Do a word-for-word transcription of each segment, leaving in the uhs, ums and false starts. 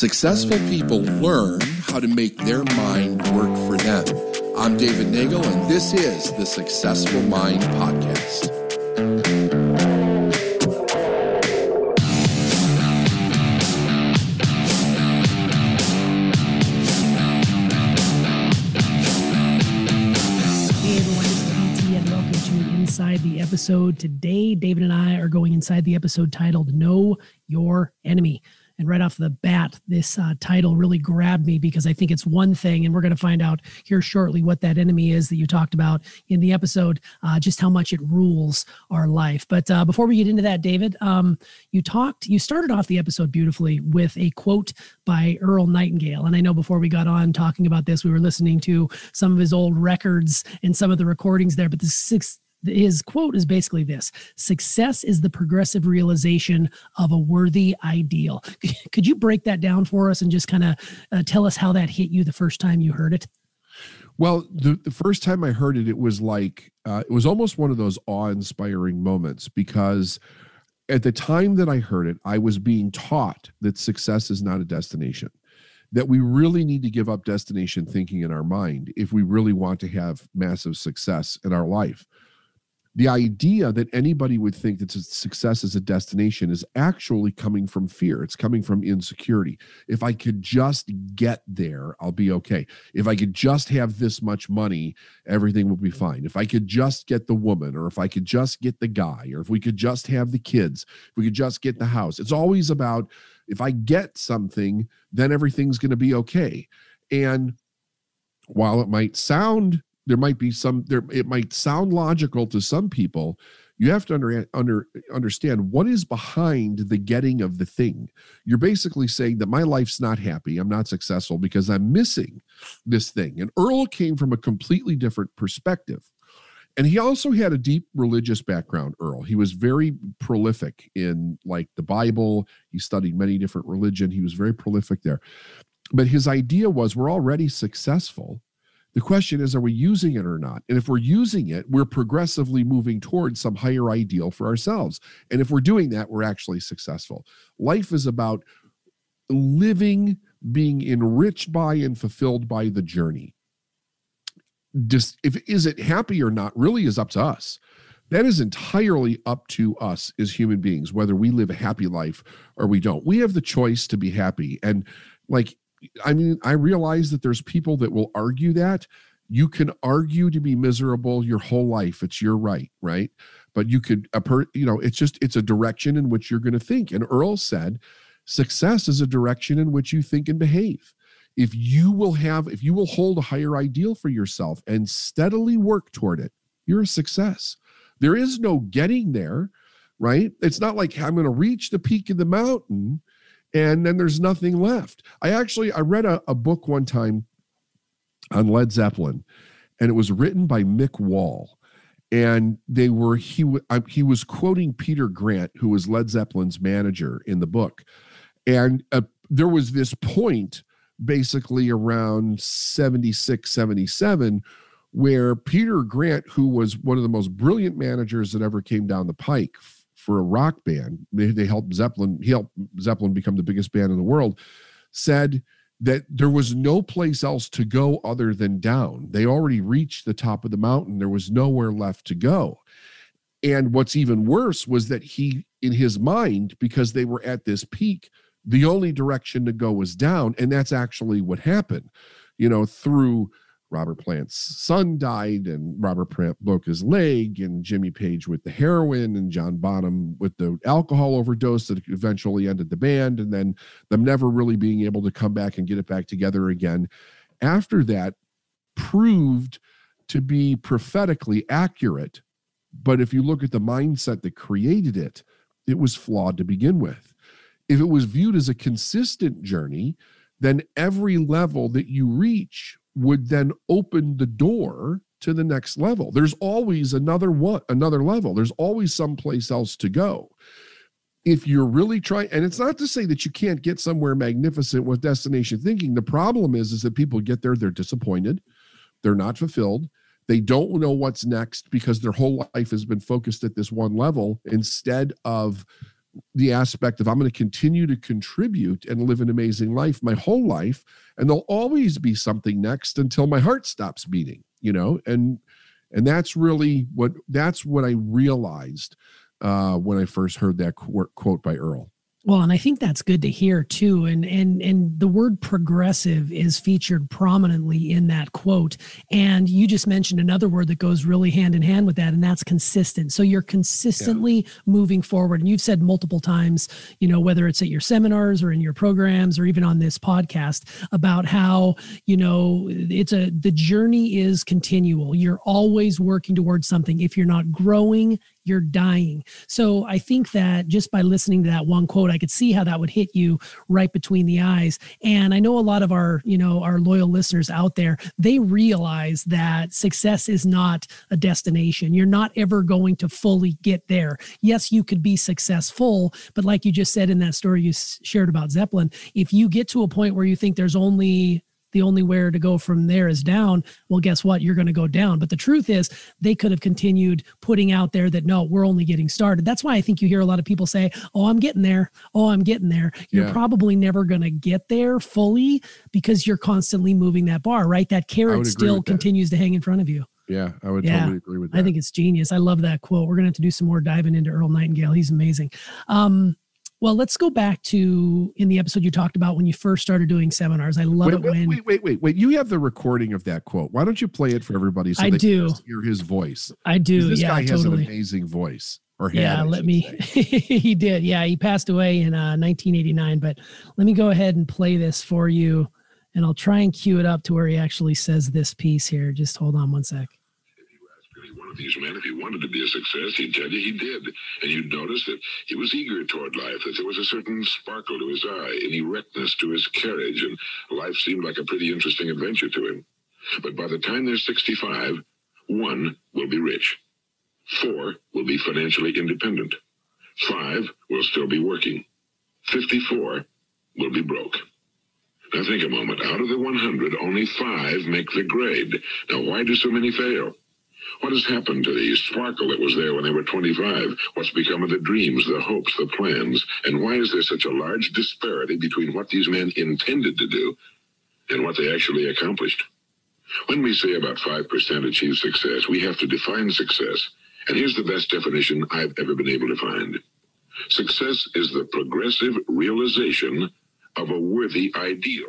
Successful people learn how to make their mind work for them. I'm David Nagel, and this is the Successful Mind Podcast. The episode today, David and I are going inside the episode titled Know Your Enemy. And right off the bat, this uh, title really grabbed me because I think it's one thing, and we're going to find out here shortly what that enemy is that you talked about in the episode, uh, just how much it rules our life. But uh, before we get into that, David, um, you talked, you started off the episode beautifully with a quote by Earl Nightingale. And I know before we got on talking about this, we were listening to some of his old records and some of the recordings there, but the sixth his quote is basically this: success is the progressive realization of a worthy ideal. Could you break that down for us and just kind of uh, tell us how that hit you the first time you heard it? Well, the, the first time I heard it, it was like, uh, it was almost one of those awe-inspiring moments, because at the time that I heard it, I was being taught that success is not a destination, that we really need to give up destination thinking in our mind if we really want to have massive success in our life. The idea that anybody would think that success is a destination is actually coming from fear. It's coming from insecurity. If I could just get there, I'll be okay. If I could just have this much money, everything will be fine. If I could just get the woman, or if I could just get the guy, or if we could just have the kids, if we could just get the house. It's always about, if I get something, then everything's going to be okay. And while it might sound There might be some, there, it might sound logical to some people. You have to under, under, understand what is behind the getting of the thing. You're basically saying that my life's not happy, I'm not successful because I'm missing this thing. And Earl came from a completely different perspective. And he also had a deep religious background, Earl. He was very prolific in like the Bible. He studied many different religions. He was very prolific there. But his idea was, we're already successful. The question is, are we using it or not? And if we're using it, we're progressively moving towards some higher ideal for ourselves. And if we're doing that, we're actually successful. Life is about living, being enriched by and fulfilled by the journey. Just, if is it happy or not really is up to us. That is entirely up to us as human beings, whether we live a happy life or we don't. We have the choice to be happy. And like, I mean, I realize that there's people that will argue that. You can argue to be miserable your whole life. It's your right, right? But you could, you know, it's just, it's a direction in which you're going to think. And Earl said, success is a direction in which you think and behave. If you will have, if you will hold a higher ideal for yourself and steadily work toward it, you're a success. There is no getting there, right? It's not like I'm going to reach the peak of the mountain and then there's nothing left. I actually, I read a, a book one time on Led Zeppelin, and it was written by Mick Wall. And they were, he, he was quoting Peter Grant, who was Led Zeppelin's manager in the book. And uh, there was this point basically around seventy-six, seventy-seven, where Peter Grant, who was one of the most brilliant managers that ever came down the pike, for a rock band, they, they helped Zeppelin, he helped Zeppelin become the biggest band in the world, said that there was no place else to go other than down. They already reached the top of the mountain. There was nowhere left to go. And what's even worse was that he, in his mind, because they were at this peak, the only direction to go was down. And that's actually what happened, you know, through Robert Plant's son died, and Robert Plant broke his leg, and Jimmy Page with the heroin, and John Bonham with the alcohol overdose that eventually ended the band, and then them never really being able to come back and get it back together again. After that, proved to be prophetically accurate, but if you look at the mindset that created it, it was flawed to begin with. If it was viewed as a consistent journey, then every level that you reach would then open the door to the next level. There's always another one, another level. There's always someplace else to go. If you're really trying, and it's not to say that you can't get somewhere magnificent with destination thinking. The problem is, is that people get there, they're disappointed, they're not fulfilled, they don't know what's next because their whole life has been focused at this one level instead of the aspect of I'm going to continue to contribute and live an amazing life my whole life, and there'll always be something next until my heart stops beating, you know? And and that's really what, that's what I realized uh, when I first heard that quote by Earl. Well, and I think that's good to hear too. And, and, and the word progressive is featured prominently in that quote. And you just mentioned another word that goes really hand in hand with that, and that's consistent. So you're consistently yeah. moving forward. And you've said multiple times, you know, whether it's at your seminars or in your programs, or even on this podcast, about how, you know, it's a, the journey is continual. You're always working towards something. If you're not growing, you're dying. So I think that just by listening to that one quote, I could see how that would hit you right between the eyes. And I know a lot of our, you know, our loyal listeners out there, they realize that success is not a destination. You're not ever going to fully get there. Yes, you could be successful, but like you just said in that story you shared about Zeppelin, if you get to a point where you think there's only the only way to go from there is down, well, guess what? You're going to go down. But the truth is, they could have continued putting out there that, no, we're only getting started. That's why I think you hear a lot of people say, oh, I'm getting there. Oh, I'm getting there. You're yeah. probably never going to get there fully because you're constantly moving that bar, right? That carrot still continues that. to hang in front of you. Yeah, I would yeah, totally agree with that. I think it's genius. I love that quote. We're going to have to do some more diving into Earl Nightingale. He's amazing. Um, Well, let's go back to in the episode you talked about when you first started doing seminars. I love wait, it when- Wait, wait, wait, wait. You have the recording of that quote. Why don't you play it for everybody so I they do. can hear his voice? I do, this yeah, This guy totally. has an amazing voice. Or had, yeah, let me, he did. Yeah, he passed away in uh, nineteen eighty-nine, but let me go ahead and play this for you, and I'll try and cue it up to where he actually says this piece here. Just hold on one sec. These men, if he wanted to be a success, he'd tell you he did. And you'd notice that he was eager toward life, that there was a certain sparkle to his eye, an erectness to his carriage, and life seemed like a pretty interesting adventure to him. But by the time they're sixty-five, one will be rich, four will be financially independent, five will still be working, fifty-four will be broke. Now think a moment. Out of the one hundred, only five make the grade. Now why do so many fail? What has happened to the sparkle that was there when they were twenty-five? What's become of the dreams, the hopes, the plans? And why is there such a large disparity between what these men intended to do and what they actually accomplished? When we say about five percent achieve success, we have to define success. And here's the best definition I've ever been able to find. Success is the progressive realization of a worthy ideal.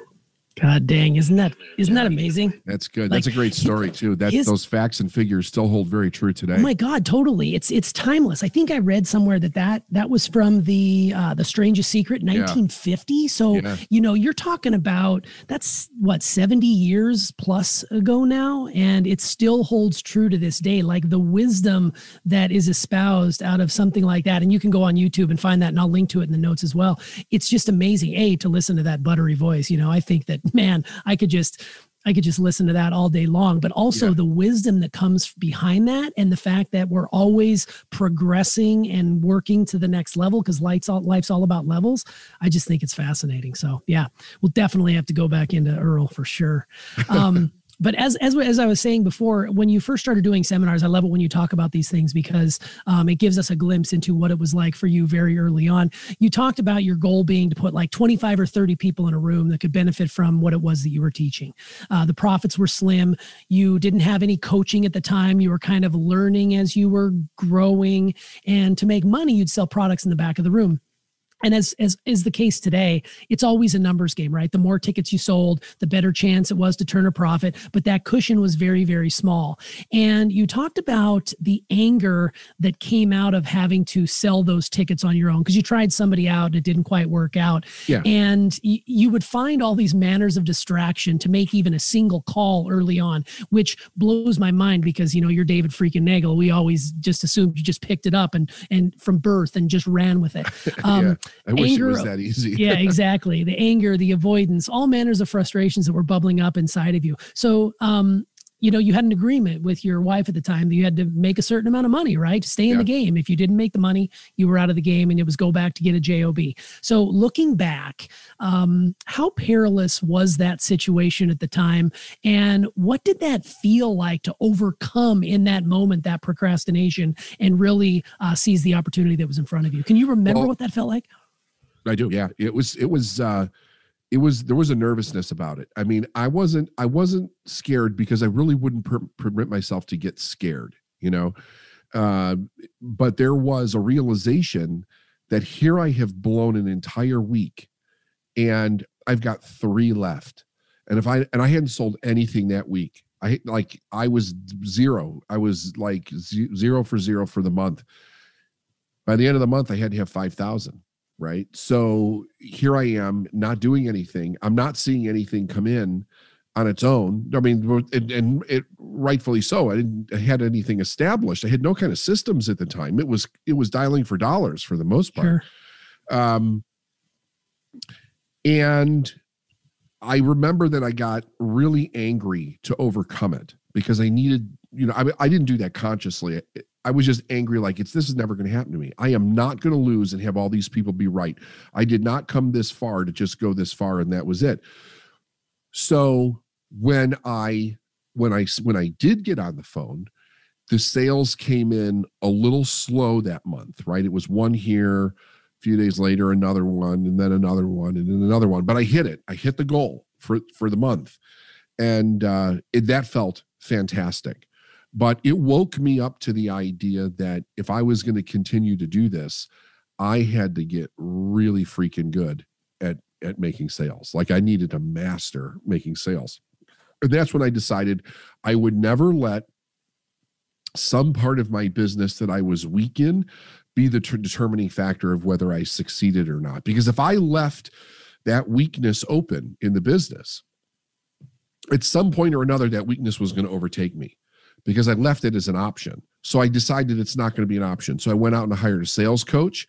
God dang, isn't that isn't that amazing? That's good. Like, that's a great story too. That his, those facts and figures still hold very true today. Oh my God, totally. It's it's timeless. I think I read somewhere that that, that was from the uh, The Strangest Secret, nineteen fifty. Yeah. So yeah. you know, you're talking about that's what seventy years plus ago now, and it still holds true to this day. Like the wisdom that is espoused out of something like that, and you can go on YouTube and find that, and I'll link to it in the notes as well. It's just amazing. A to listen to that buttery voice. You know, I think that. Man, I could just, I could just listen to that all day long, but also yeah. the wisdom that comes behind that, and the fact that we're always progressing and working to the next level, because life's all, life's all about levels. I just think it's fascinating. So yeah, we'll definitely have to go back into Earl for sure. Um, But as, as as I was saying before, when you first started doing seminars, I love it when you talk about these things because um, it gives us a glimpse into what it was like for you very early on. You talked about your goal being to put like twenty-five or thirty people in a room that could benefit from what it was that you were teaching. Uh, the profits were slim. You didn't have any coaching at the time. You were kind of learning as you were growing. And to make money, you'd sell products in the back of the room. And as as is the case today, it's always a numbers game, right? The more tickets you sold, the better chance it was to turn a profit. But that cushion was very, very small. And you talked about the anger that came out of having to sell those tickets on your own because you tried somebody out and it didn't quite work out. Yeah. And y- you would find all these manners of distraction to make even a single call early on, which blows my mind because, you know, you're David freaking Nagel. We always just assumed you just picked it up and and from birth and just ran with it. Um, yeah. I wish anger, it was that easy. Yeah, exactly. The anger, the avoidance, all manners of frustrations that were bubbling up inside of you. So um, you know, you had an agreement with your wife at the time that you had to make a certain amount of money, right? To stay in yeah. the game. If you didn't make the money, you were out of the game, and it was go back to get a job. So looking back, um, how perilous was that situation at the time? And what did that feel like to overcome in that moment, that procrastination, and really uh, seize the opportunity that was in front of you? Can you remember well, what that felt like? I do. Yeah, it was, it was, uh, it was, there was a nervousness about it. I mean, I wasn't, I wasn't scared because I really wouldn't per- permit myself to get scared, you know, uh, but there was a realization that here I have blown an entire week and I've got three left. And if I, and I hadn't sold anything that week, I like, I was zero. I was like zero for zero for the month. By the end of the month, I had to have five thousand. Right. So here I am not doing anything. I'm not seeing anything come in on its own. I mean, and, and it rightfully so. I didn't I had anything established. I had no kind of systems at the time. It was, it was dialing for dollars for the most part. Sure. Um, and I remember that I got really angry to overcome it because I needed, you know, I, I didn't do that consciously. It, I was just angry, like it's, this is never going to happen to me. I am not going to lose and have all these people be right. I did not come this far to just go this far. And that was it. So when I, when I, when I did get on the phone, the sales came in a little slow that month, right? It was one here, a few days later, another one, and then another one, and then another one, but I hit it. I hit the goal for, for the month. And uh, it, that felt fantastic. But it woke me up to the idea that if I was going to continue to do this, I had to get really freaking good at, at making sales. Like I needed to master making sales. And that's when I decided I would never let some part of my business that I was weak in be the ter- determining factor of whether I succeeded or not. Because if I left that weakness open in the business, at some point or another, that weakness was going to overtake me, because I left it as an option. So I decided it's not going to be an option. So I went out and hired a sales coach.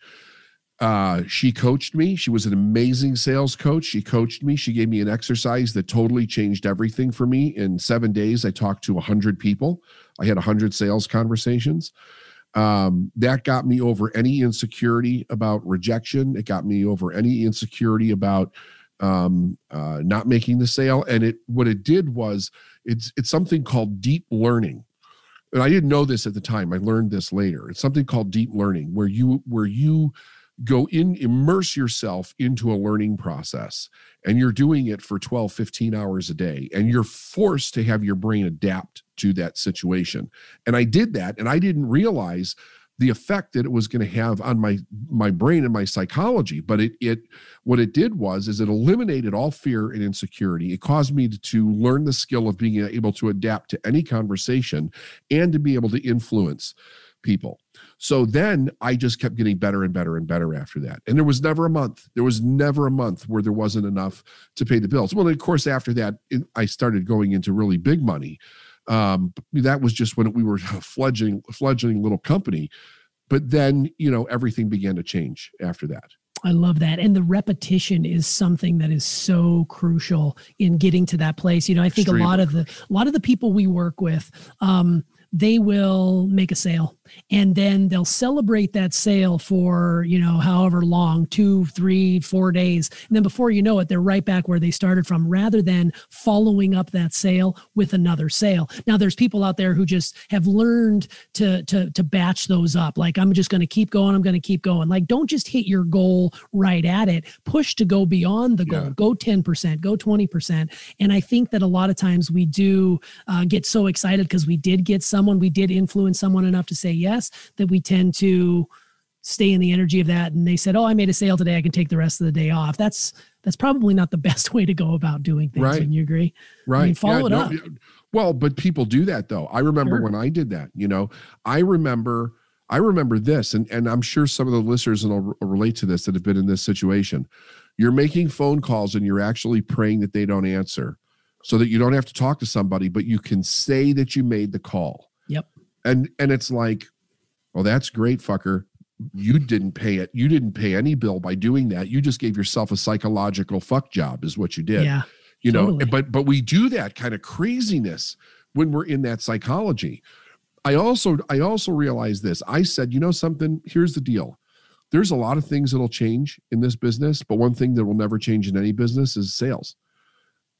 Uh, she coached me. She was an amazing sales coach. She coached me. She gave me an exercise that totally changed everything for me. In seven days, I talked to one hundred people. I had one hundred sales conversations. Um, that got me over any insecurity about rejection. It got me over any insecurity about um, uh, not making the sale. And it, what it did was, It's it's something called deep learning. And I didn't know this at the time. I learned this later. It's something called deep learning, where you where you go in, immerse yourself into a learning process, and you're doing it for twelve, fifteen hours a day, and you're forced to have your brain adapt to that situation. And I did that, and I didn't realize the effect that it was going to have on my my brain and my psychology. But it it what it did was is it eliminated all fear and insecurity. It caused me to, to learn the skill of being able to adapt to any conversation and to be able to influence people. So then I just kept getting better and better and better after that. And there was never a month. There was never a month where there wasn't enough to pay the bills. Well, of course, after that, it, I started going into really big money. Um, that was just when we were a fledgling, fledgling little company, but then, you know, everything began to change after that. I love that. And the repetition is something that is so crucial in getting to that place. You know, I think Extremely. a lot of the, a lot of the people we work with, um, they will make a sale and then they'll celebrate that sale for, you know, however long, two, three, four days. And then before you know it, they're right back where they started from, rather than following up that sale with another sale. Now there's people out there who just have learned to, to, to batch those up. Like, I'm just going to keep going. I'm going to keep going. Like, don't just hit your goal right at it. Push to go beyond the goal, yeah. Go ten percent, go twenty percent. And I think that a lot of times we do uh, get so excited because we did get some Someone, we did influence someone enough to say yes, that we tend to stay in the energy of that. And they said, "Oh, I made a sale today. I can take the rest of the day off." That's that's probably not the best way to go about doing things. Right. Wouldn't you agree? Right. I mean, follow yeah, it no, up. Well, but people do that though. I remember sure. when I did that. You know, I remember, I remember this, and and I'm sure some of the listeners will relate to this that have been in this situation. You're making phone calls and you're actually praying that they don't answer, so that you don't have to talk to somebody, but you can say that you made the call. Yep. And and it's like, well, that's great, fucker. You didn't pay it. You didn't pay any bill by doing that. You just gave yourself a psychological fuck job is what you did. Yeah. You know, totally. but but we do that kind of craziness when we're in that psychology. I also, I also realized this. I said, you know something, here's the deal. There's a lot of things that'll change in this business, but one thing that will never change in any business is sales.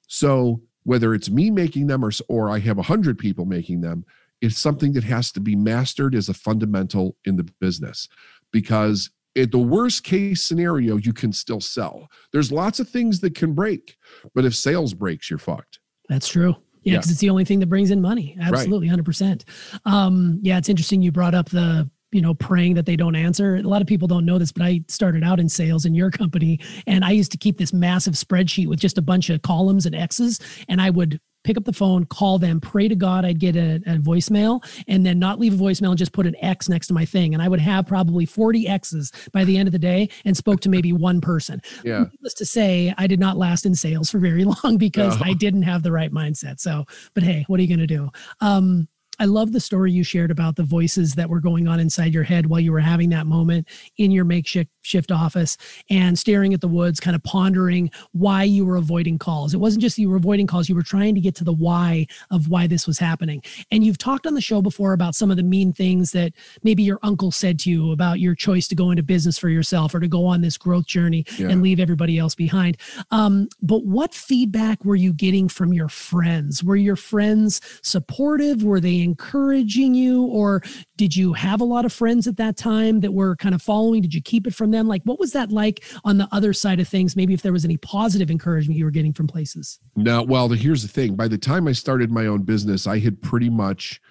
So whether it's me making them or, or I have a hundred people making them, it's something that has to be mastered as a fundamental in the business, because at the worst case scenario, you can still sell. There's lots of things that can break, but if sales breaks, you're fucked. That's true. Yeah, because yeah. it's the only thing that brings in money. Absolutely, right. one hundred percent. Um, yeah, it's interesting you brought up the, you know, praying that they don't answer. A lot of people don't know this, but I started out in sales in your company, and I used to keep this massive spreadsheet with just a bunch of columns and X's, and I would pick up the phone, call them, pray to God I'd get a, a voicemail, and then not leave a voicemail and just put an X next to my thing. And I would have probably forty X's by the end of the day and spoke to maybe one person. Yeah. Needless to say, I did not last in sales for very long because no. I didn't have the right mindset. So, but hey, what are you going to do? Um, I love the story you shared about the voices that were going on inside your head while you were having that moment in your makeshift shift office and staring at the woods, kind of pondering why you were avoiding calls. It wasn't just you were avoiding calls. You were trying to get to the why of why this was happening. And you've talked on the show before about some of the mean things that maybe your uncle said to you about your choice to go into business for yourself or to go on this growth journey yeah. and leave everybody else behind. Um, but what feedback were you getting from your friends? Were your friends supportive? Were they encouraging you? Or did you have a lot of friends at that time that were kind of following? Did you keep it from them? Like, what was that like on the other side of things? Maybe if there was any positive encouragement you were getting from places. No, well, here's the thing. By the time I started my own business, I had pretty much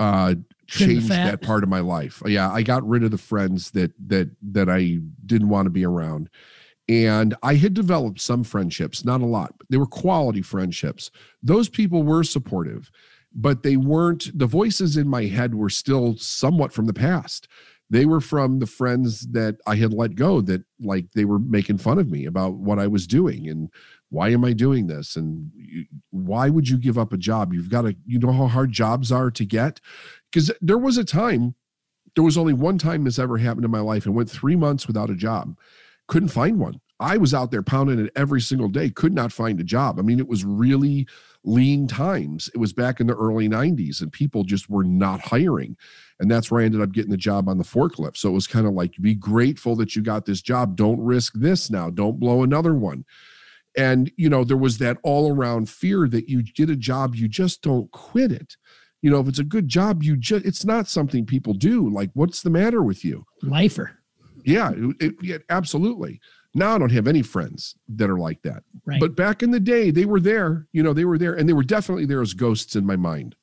uh, changed that part of my life. Yeah. I got rid of the friends that, that, that I didn't want to be around. And I had developed some friendships, not a lot, but they were quality friendships. Those people were supportive, but they weren't, the voices in my head were still somewhat from the past. They were from the friends that I had let go, that like they were making fun of me about what I was doing and why am I doing this? And why would you give up a job? You've got to, you know how hard jobs are to get? Because there was a time, there was only one time this ever happened in my life. I went three months without a job, couldn't find one. I was out there pounding it every single day, could not find a job. I mean, it was really lean times. It was back in the early nineties and people just were not hiring. And that's where I ended up getting the job on the forklift. So it was kind of like, be grateful that you got this job. Don't risk this now. Don't blow another one. And, you know, there was that all around fear that you get a job, you just don't quit it. You know, if it's a good job, you just, it's not something people do. Like, what's the matter with you? Lifer. Yeah, it, it, absolutely. Now I don't have any friends that are like that. Right. But back in the day, they were there, you know, they were there and they were definitely there as ghosts in my mind.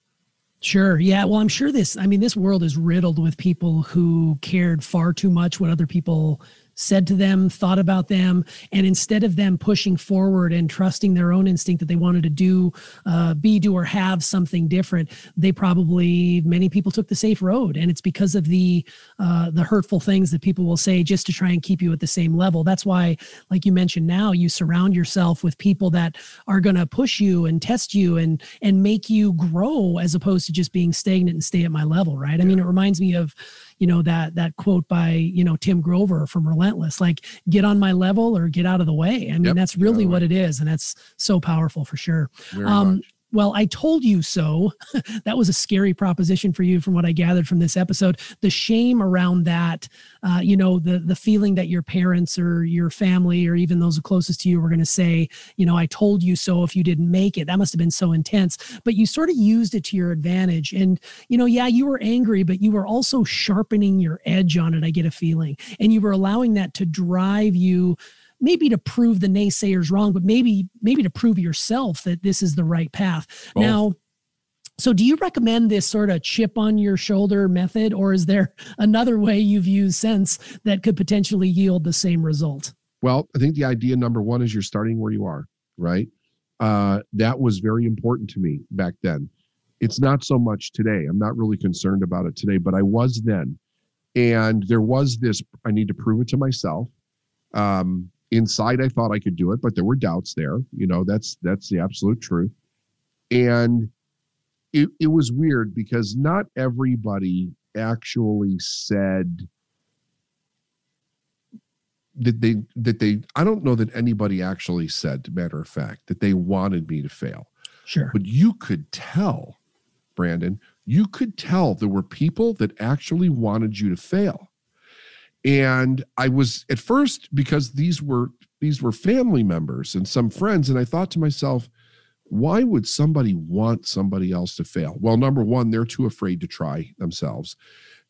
Sure. Yeah. Well, I'm sure this, I mean, this world is riddled with people who cared far too much what other people said to them, thought about them. And instead of them pushing forward and trusting their own instinct that they wanted to do, uh, be, do, or have something different, they probably, many people took the safe road. And it's because of the, uh, the hurtful things that people will say just to try and keep you at the same level. That's why, like you mentioned now, you surround yourself with people that are going to push you and test you and, and make you grow as opposed to just being stagnant and stay at my level. Right. Yeah. I mean, it reminds me of, you know, that, that quote by, you know, Tim Grover from Relentless, like get on my level or get out of the way. I mean, yep, that's really what it is. And that's so powerful for sure. Um, much. Well, I told you so. That was a scary proposition for you from what I gathered from this episode. The shame around that, uh, you know, the the feeling that your parents or your family or even those closest to you were going to say, you know, I told you so if you didn't make it. That must have been so intense. But you sort of used it to your advantage. And, you know, yeah, you were angry, but you were also sharpening your edge on it, I get a feeling. And you were allowing that to drive you maybe to prove the naysayers wrong, but maybe, maybe to prove yourself that this is the right path. Both. Now, so do you recommend this sort of chip on your shoulder method, or is there another way you've used since that could potentially yield the same result? Well, I think the idea number one is you're starting where you are, right? Uh, that was very important to me back then. It's not so much today. I'm not really concerned about it today, but I was then. And there was this, I need to prove it to myself. Um, Inside, I thought I could do it, but there were doubts there. You know, that's that's the absolute truth. And it, it was weird because not everybody actually said that they, that they, I don't know that anybody actually said, matter of fact, that they wanted me to fail. Sure. But you could tell Brandon, you could tell there were people that actually wanted you to fail. And I was at first, because these were these were family members and some friends, and I thought to myself, why would somebody want somebody else to fail? Well, number one, they're too afraid to try themselves.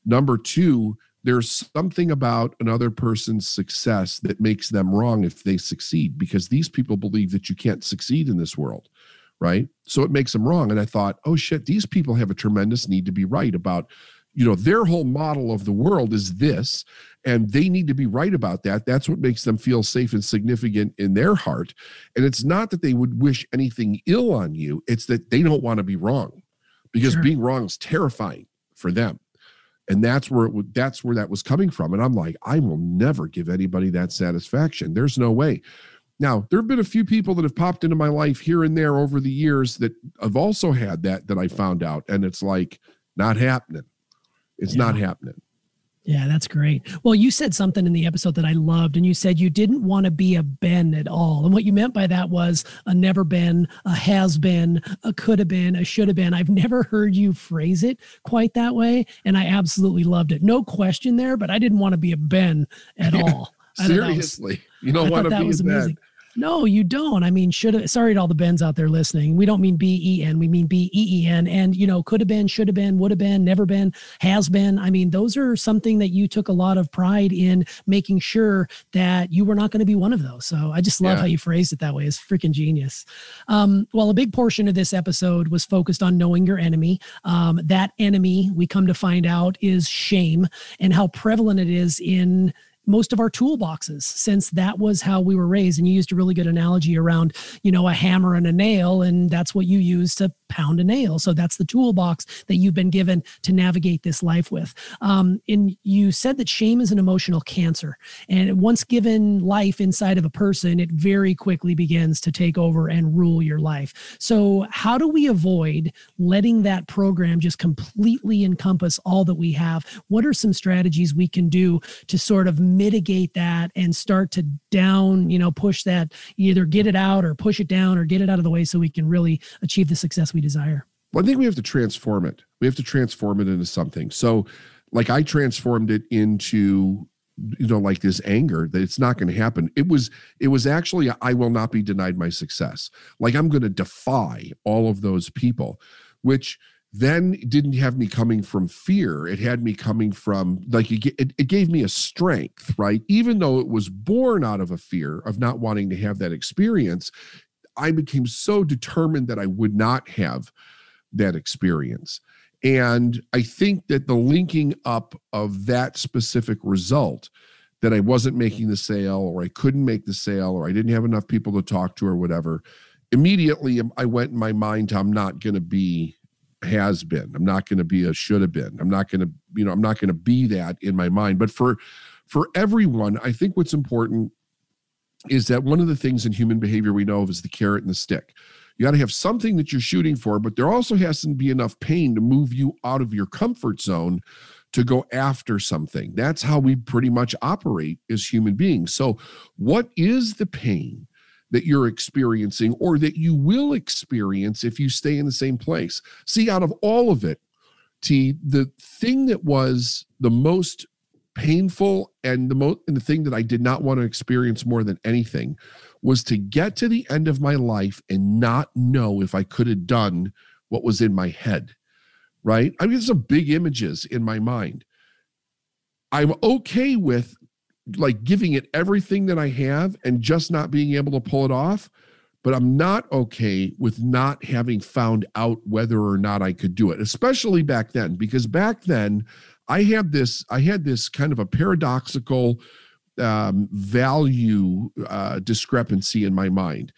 Number two, there's something about another person's success that makes them wrong if they succeed, because these people believe that you can't succeed in this world, right? So it makes them wrong. And I thought, oh shit, these people have a tremendous need to be right about, you know, their whole model of the world is this, and they need to be right about that. That's what makes them feel safe and significant in their heart. And it's not that they would wish anything ill on you. It's that they don't want to be wrong, because sure, being wrong is terrifying for them. And that's where, it, that's where that was coming from. And I'm like, I will never give anybody that satisfaction. There's no way. Now, there have been a few people that have popped into my life here and there over the years that have also had that, that I found out. And it's like, not happening. It's yeah. not happening. Yeah, that's great. Well, you said something in the episode that I loved, and you said you didn't want to be a Ben at all. And what you meant by that was a never been, a has been, a could have been, a should have been. I've never heard you phrase it quite that way, and I absolutely loved it. No question there, but I didn't want to be a Ben at yeah, all. I seriously. Was, you don't I want to that be was a amazing. Ben. No, you don't. I mean, should have, sorry to all the Bens out there listening. We don't mean B E N, we mean B E E N. And, you know, could have been, should have been, would have been, never been, has been. I mean, those are something that you took a lot of pride in, making sure that you were not going to be one of those. So I just love yeah. how you phrased it that way. It's freaking genius. Um, well, a big portion of this episode was focused on knowing your enemy. Um, that enemy, we come to find out, is shame, and how prevalent it is in most of our toolboxes, since that was how we were raised. And you used a really good analogy around, you know, a hammer and a nail, and that's what you use to pound a nail. So that's the toolbox that you've been given to navigate this life with. Um, and you said that shame is an emotional cancer, and once given life inside of a person, it very quickly begins to take over and rule your life. So how do we avoid letting that program just completely encompass all that we have? What are some strategies we can do to sort of mitigate that and start to down, you know, push that, either get it out or push it down or get it out of the way, so we can really achieve the success we desire? Well, I think we have to transform it. We have to transform it into something. So like I transformed it into, you know, like this anger that it's not going to happen. It was, it was actually, I will not be denied my success. Like I'm going to defy all of those people, which then didn't have me coming from fear. It had me coming from, like, it, it gave me a strength, right? Even though it was born out of a fear of not wanting to have that experience, I became so determined that I would not have that experience. And I think that the linking up of that specific result, that I wasn't making the sale, or I couldn't make the sale, or I didn't have enough people to talk to, or whatever, immediately I went in my mind, I'm not going to be has been. I'm not going to be a should have been. I'm not going to, you know, I'm not going to be that in my mind. But for, for everyone, I think what's important is that one of the things in human behavior we know of is the carrot and the stick. You got to have something that you're shooting for, but there also has to be enough pain to move you out of your comfort zone to go after something. That's how we pretty much operate as human beings. So what is the pain that you're experiencing, or that you will experience if you stay in the same place? See, out of all of it, T, the thing that was the most painful and the most, and the thing that I did not want to experience more than anything, was to get to the end of my life and not know if I could have done what was in my head, right? I mean, there's some big images in my mind. I'm okay with like giving it everything that I have and just not being able to pull it off, but I'm not okay with not having found out whether or not I could do it, especially back then, because back then I had this, I had this kind of a paradoxical um, value uh, discrepancy in my mind.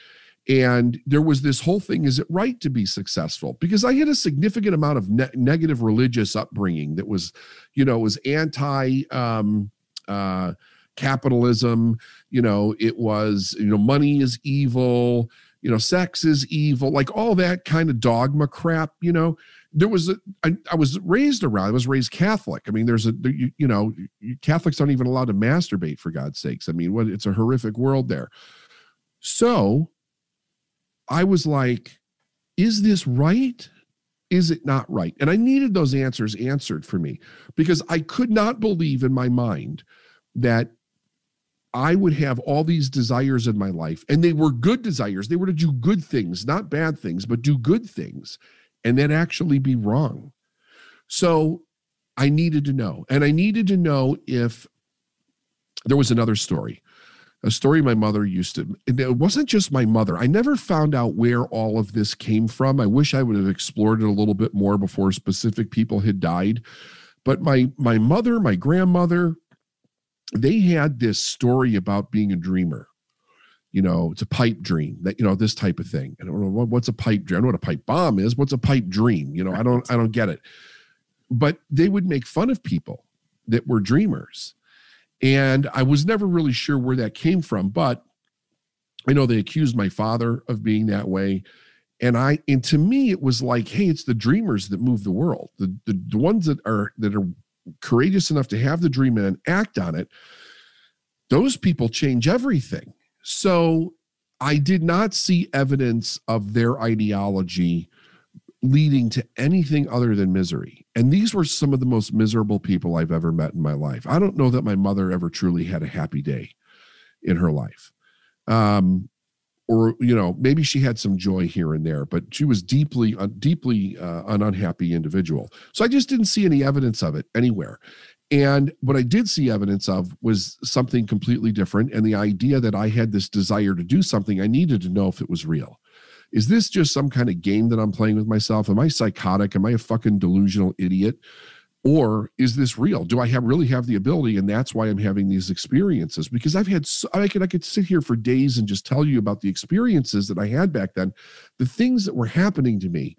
And there was this whole thing, is it right to be successful? Because I had a significant amount of ne- negative religious upbringing that was, you know, was anti, um, uh, capitalism, you know, it was, you know, money is evil, you know, sex is evil, like all that kind of dogma crap, you know. There was, a, I, I was raised around, I was raised Catholic. I mean, there's a, there, you, you know, Catholics aren't even allowed to masturbate, for God's sakes. I mean, what, it's a horrific world there. So I was like, is this right? is it not right? And I needed those answers answered for me, because I could not believe in my mind that I would have all these desires in my life, and they were good desires. They were to do good things, not bad things, but do good things, and that actually be wrong. So I needed to know, and I needed to know if there was another story, a story my mother used to, and it wasn't just my mother. I never found out where all of this came from. I wish I would have explored it a little bit more before specific people had died, but my, my mother, my grandmother, they had this story about being a dreamer. You know, it's a pipe dream, that, you know, this type of thing. And I don't know what's a pipe dream. I know what a pipe bomb is. What's a pipe dream? You know, I don't, I don't get it. But they would make fun of people that were dreamers. And I was never really sure where that came from, but I know they accused my father of being that way. And I, and to me, it was like, hey, it's the dreamers that move the world. The, the, the ones that are, that are courageous enough to have the dream and act on it, those people change everything. So I did not see evidence of their ideology leading to anything other than misery. And these were some of the most miserable people I've ever met in my life. I don't know that my mother ever truly had a happy day in her life. Um, or, you know, maybe she had some joy here and there, but she was deeply, uh, deeply uh, an unhappy individual. So I just didn't see any evidence of it anywhere. And what I did see evidence of was something completely different. And the idea that I had this desire to do something, I needed to know if it was real. Is this just some kind of game that I'm playing with myself? Am I psychotic? Am I a fucking delusional idiot? Or is this real? Do I have really have the ability? And that's why I'm having these experiences, because I've had, so, I could, I could sit here for days and just tell you about the experiences that I had back then. The things that were happening to me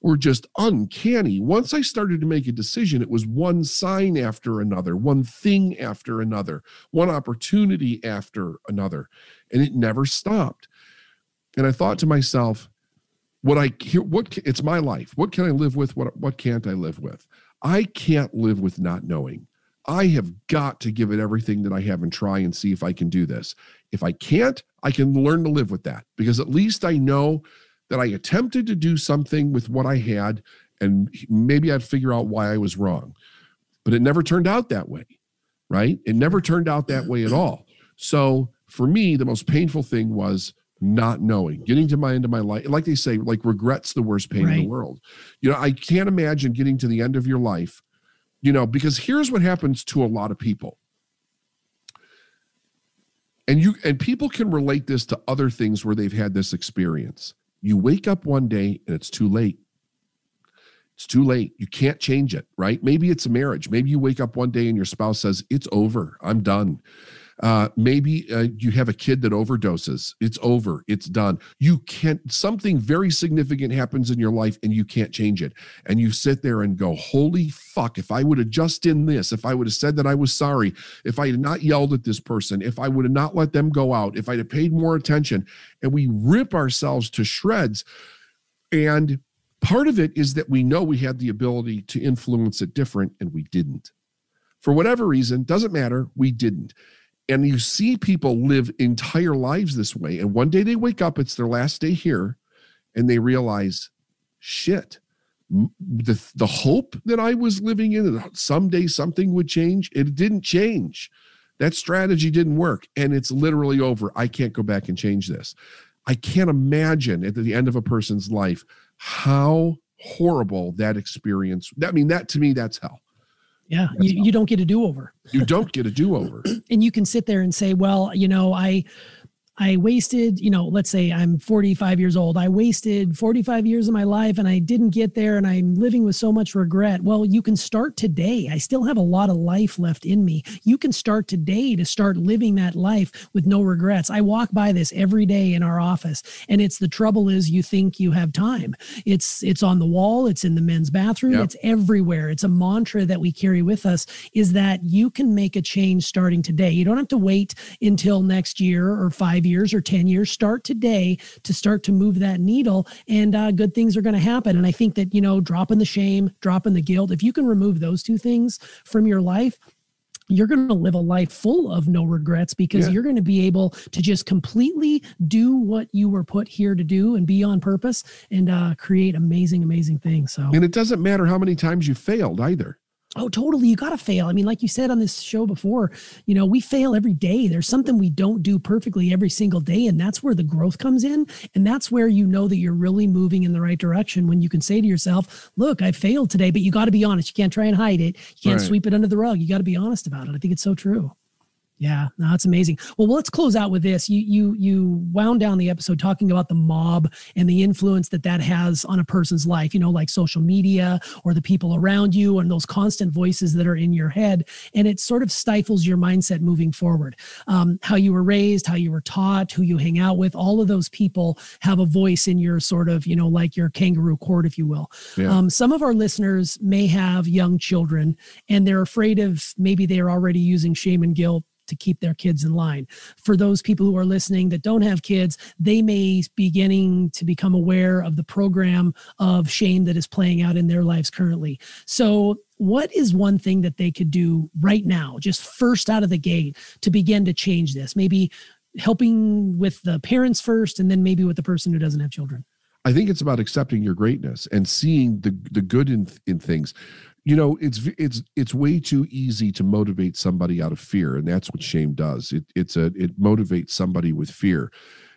were just uncanny. Once I started to make a decision, it was one sign after another, one thing after another, one opportunity after another, and it never stopped. And I thought to myself, what I what it's my life. What can I live with? What what can't I live with? I can't live with not knowing. I have got to give it everything that I have and try and see if I can do this. If I can't, I can learn to live with that, because at least I know that I attempted to do something with what I had, and maybe I'd figure out why I was wrong. But it never turned out that way, right? It never turned out that way at all. So for me, the most painful thing was not knowing, getting to my end of my life. Like they say, like regret's the worst pain right. in the world. You know, I can't imagine getting to the end of your life, you know, because here's what happens to a lot of people. And you, and people can relate this to other things where they've had this experience. You wake up one day and it's too late. It's too late. You can't change it, right? Maybe it's a marriage. Maybe you wake up one day and your spouse says, it's over. I'm done. Uh, maybe uh, you have a kid that overdoses. It's over. It's done. You can't, something very significant happens in your life and you can't change it. And you sit there and go, holy fuck, if I would have just done this, if I would have said that I was sorry, if I had not yelled at this person, if I would have not let them go out, if I'd have paid more attention, and we rip ourselves to shreds. And part of it is that we know we had the ability to influence it different and we didn't. For whatever reason, doesn't matter, we didn't. And you see people live entire lives this way. And one day they wake up, it's their last day here, and they realize, shit, the, the hope that I was living in, that someday something would change, it didn't change. That strategy didn't work. And it's literally over. I can't go back and change this. I can't imagine at the end of a person's life how horrible that experience, I mean, that to me, that's hell. Yeah. You, you don't get a do-over. You don't get a do-over. And you can sit there and say, well, you know, I, I wasted, you know, let's say I'm forty-five years old. I wasted forty-five years of my life and I didn't get there and I'm living with so much regret. Well, you can start today. I still have a lot of life left in me. You can start today to start living that life with no regrets. I walk by this every day in our office, and it's the trouble is you think you have time. It's, it's on the wall. It's in the men's bathroom. Yep. It's everywhere. It's a mantra that we carry with us, is that you can make a change starting today. You don't have to wait until next year or five years. Years or ten years, start today to start to move that needle, and uh, good things are going to happen. And I think that, you know, dropping the shame, dropping the guilt, if you can remove those two things from your life, you're going to live a life full of no regrets, because yeah. you're going to be able to just completely do what you were put here to do and be on purpose and uh, create amazing, amazing things. So, and it doesn't matter how many times you failed either. Oh, totally. You got to fail. I mean, like you said on this show before, you know, we fail every day. There's something we don't do perfectly every single day. And that's where the growth comes in. And that's where you know that you're really moving in the right direction, when you can say to yourself, look, I failed today, but you got to be honest. You can't try and hide it. You can't right. sweep it under the rug. You got to be honest about it. I think it's so true. Yeah, no, that's amazing. Well, let's close out with this. You you you wound down the episode talking about the mob and the influence that that has on a person's life, you know, like social media or the people around you and those constant voices that are in your head. And it sort of stifles your mindset moving forward. Um, how you were raised, how you were taught, who you hang out with, all of those people have a voice in your sort of, you know, like your kangaroo court, if you will. Yeah. Um, some of our listeners may have young children and they're afraid of, maybe they're already using shame and guilt to keep their kids in line. For those people who are listening that don't have kids, they may be beginning to become aware of the program of shame that is playing out in their lives currently. So what is one thing that they could do right now, just first out of the gate, to begin to change this? Maybe helping with the parents first, and then maybe with the person who doesn't have children. I think it's about accepting your greatness and seeing the the good in in things. You know, it's it's it's way too easy to motivate somebody out of fear, and that's what shame does. It it's a it motivates somebody with fear.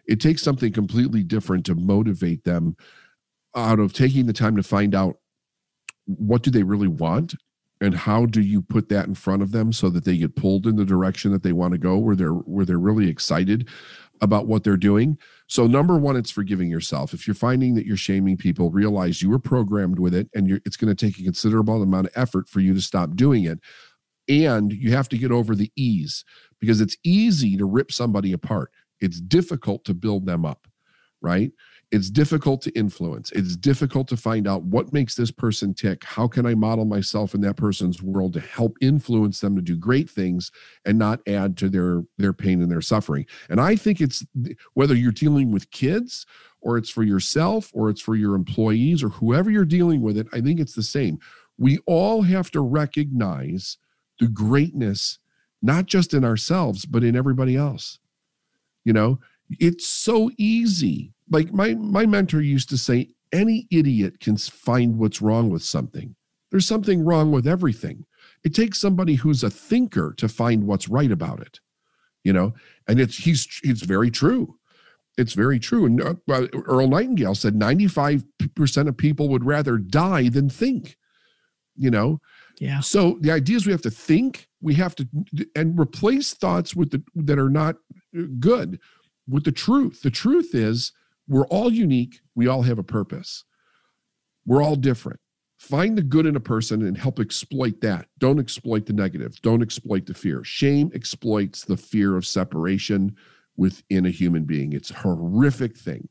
It takes something completely different to motivate them out of taking the time to find out what do they really want, and how do you put that in front of them so that they get pulled in the direction that they want to go, where they're where they're really excited about what they're doing. So number one, it's forgiving yourself. If you're finding that you're shaming people, realize you were programmed with it, and you're, it's going to take a considerable amount of effort for you to stop doing it. And you have to get over the ease, because it's easy to rip somebody apart. It's difficult to build them up, right? It's difficult to influence. It's difficult to find out what makes this person tick. How can I model myself in that person's world to help influence them to do great things and not add to their, their pain and their suffering? And I think it's, whether you're dealing with kids or it's for yourself or it's for your employees or whoever you're dealing with it, I think it's the same. We all have to recognize the greatness, not just in ourselves, but in everybody else. You know, it's so easy. Like my, my mentor used to say, any idiot can find what's wrong with something. There's something wrong with everything. It takes somebody who's a thinker to find what's right about it, you know? And it's, he's, it's very true. It's very true. And Earl Nightingale said ninety-five percent of people would rather die than think, you know? Yeah. So the idea is we have to think, we have to, and replace thoughts with the, that are not good with the truth. The truth is, we're all unique. We all have a purpose. We're all different. Find the good in a person and help exploit that. Don't exploit the negative. Don't exploit the fear. Shame exploits the fear of separation within a human being. It's a horrific thing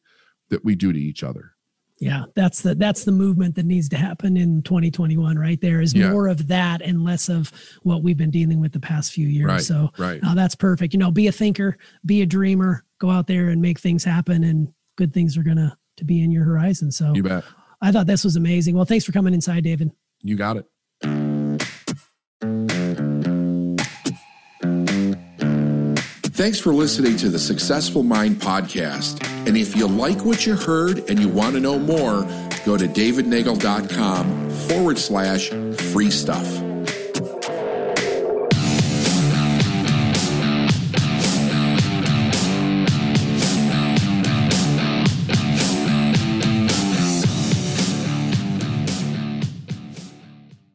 that we do to each other. Yeah, that's the that's the movement that needs to happen in twenty twenty-one, right? There is yeah. more of that and less of what we've been dealing with the past few years. Right, so right. Uh, that's perfect. You know, be a thinker, be a dreamer, go out there and make things happen, and good things are going to to be in your horizon. So you bet. I thought this was amazing. Well, thanks for coming inside, David. You got it. Thanks for listening to the Successful Mind Podcast. And if you like what you heard and you want to know more, go to davidnagel.com forward slash free stuff.